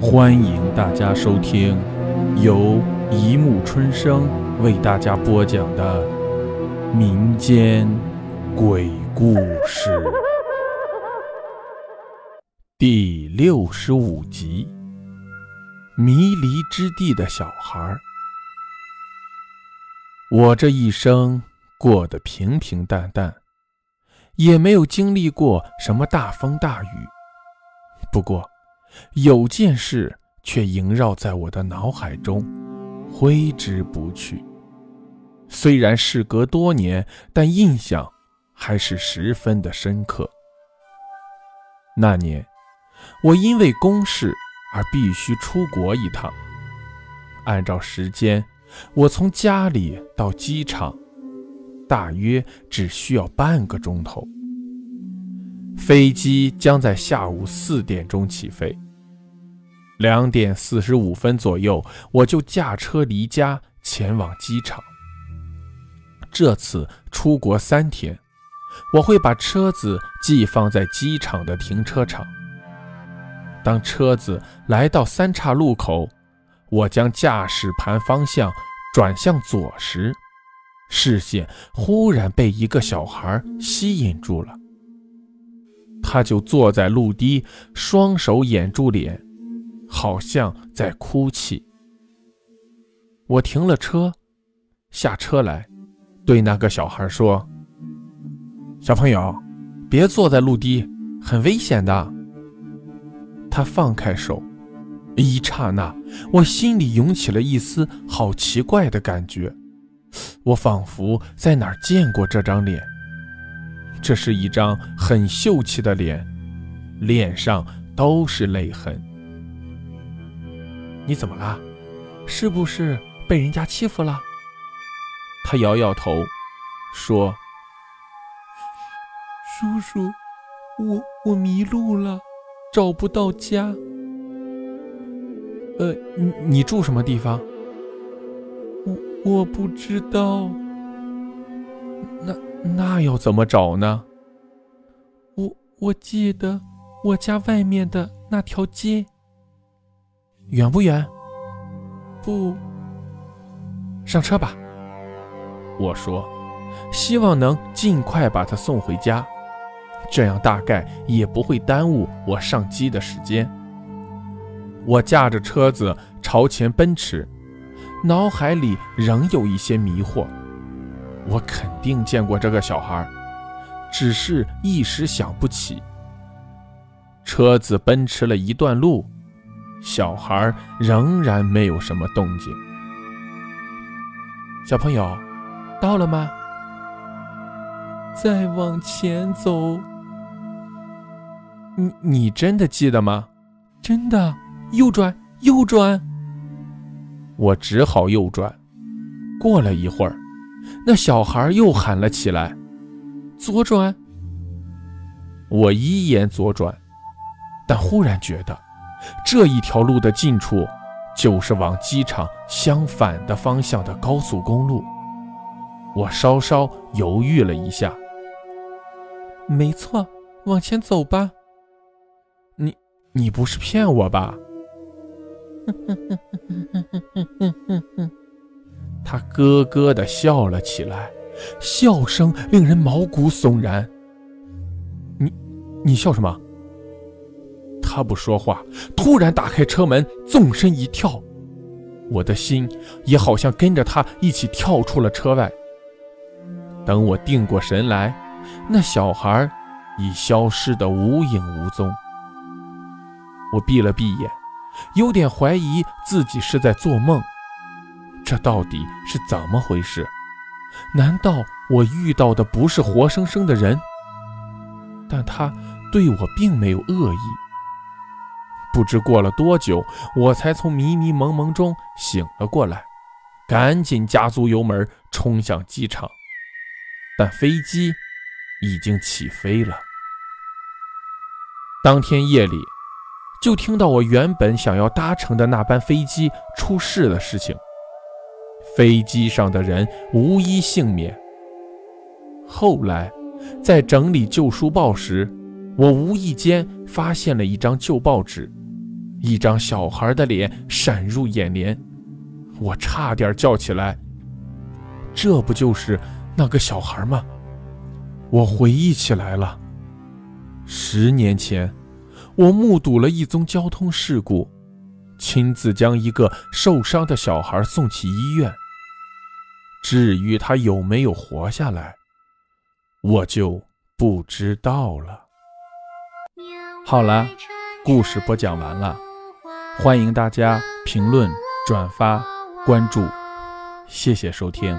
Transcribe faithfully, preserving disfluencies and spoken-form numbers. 欢迎大家收听由一木春生为大家播讲的民间鬼故事第六十五集，迷离之地的小孩。我这一生过得平平淡淡，也没有经历过什么大风大雨，不过有件事却萦绕在我的脑海中挥之不去，虽然事隔多年，但印象还是十分的深刻。那年我因为公事而必须出国一趟，按照时间我从家里到机场大约只需要半个钟头，飞机将在下午四点钟起飞。两点四十五分左右，我就驾车离家前往机场。这次出国三天，我会把车子寄放在机场的停车场。当车子来到三岔路口，我将驾驶盘方向转向左时，视线忽然被一个小孩吸引住了。他就坐在路堤，双手掩住脸，好像在哭泣。我停了车，下车来，对那个小孩说：“小朋友，别坐在路堤，很危险的。”他放开手，一刹那，我心里涌起了一丝好奇怪的感觉，我仿佛在哪儿见过这张脸。这是一张很秀气的脸，脸上都是泪痕。你怎么了？是不是被人家欺负了？他摇摇头，说：“叔叔，我我迷路了，找不到家。呃，你你住什么地方？我我不知道。那。”那要怎么找呢？我我记得我家外面的那条街。远不远？不。上车吧，我说，希望能尽快把他送回家，这样大概也不会耽误我上机的时间。我驾着车子朝前奔驰，脑海里仍有一些迷惑。我肯定见过这个小孩，只是一时想不起。车子奔驰了一段路，小孩仍然没有什么动静。小朋友，到了吗？再往前走。你你真的记得吗？真的，右转，右转。我只好右转。过了一会儿，那小孩又喊了起来：“左转！”我依言左转，但忽然觉得，这一条路的近处就是往机场相反的方向的高速公路。我稍稍犹豫了一下。没错，往前走吧。你你不是骗我吧？他咯咯地笑了起来，笑声令人毛骨悚然。你你笑什么？他不说话，突然打开车门，纵身一跳，我的心也好像跟着他一起跳出了车外。等我定过神来，那小孩已消失得无影无踪。我闭了闭眼，有点怀疑自己是在做梦。这到底是怎么回事？难道我遇到的不是活生生的人？但他对我并没有恶意。不知过了多久，我才从迷迷蒙蒙中醒了过来，赶紧加足油门冲向机场，但飞机已经起飞了。当天夜里，就听到我原本想要搭乘的那班飞机出事的事情。飞机上的人无一幸免。后来在整理旧书报时，我无意间发现了一张旧报纸，一张小孩的脸闪入眼帘，我差点叫起来。这不就是那个小孩吗？我回忆起来了，十年前我目睹了一宗交通事故，亲自将一个受伤的小孩送去医院。至于他有没有活下来，我就不知道了。好了，故事播讲完了，欢迎大家评论、转发、关注，谢谢收听。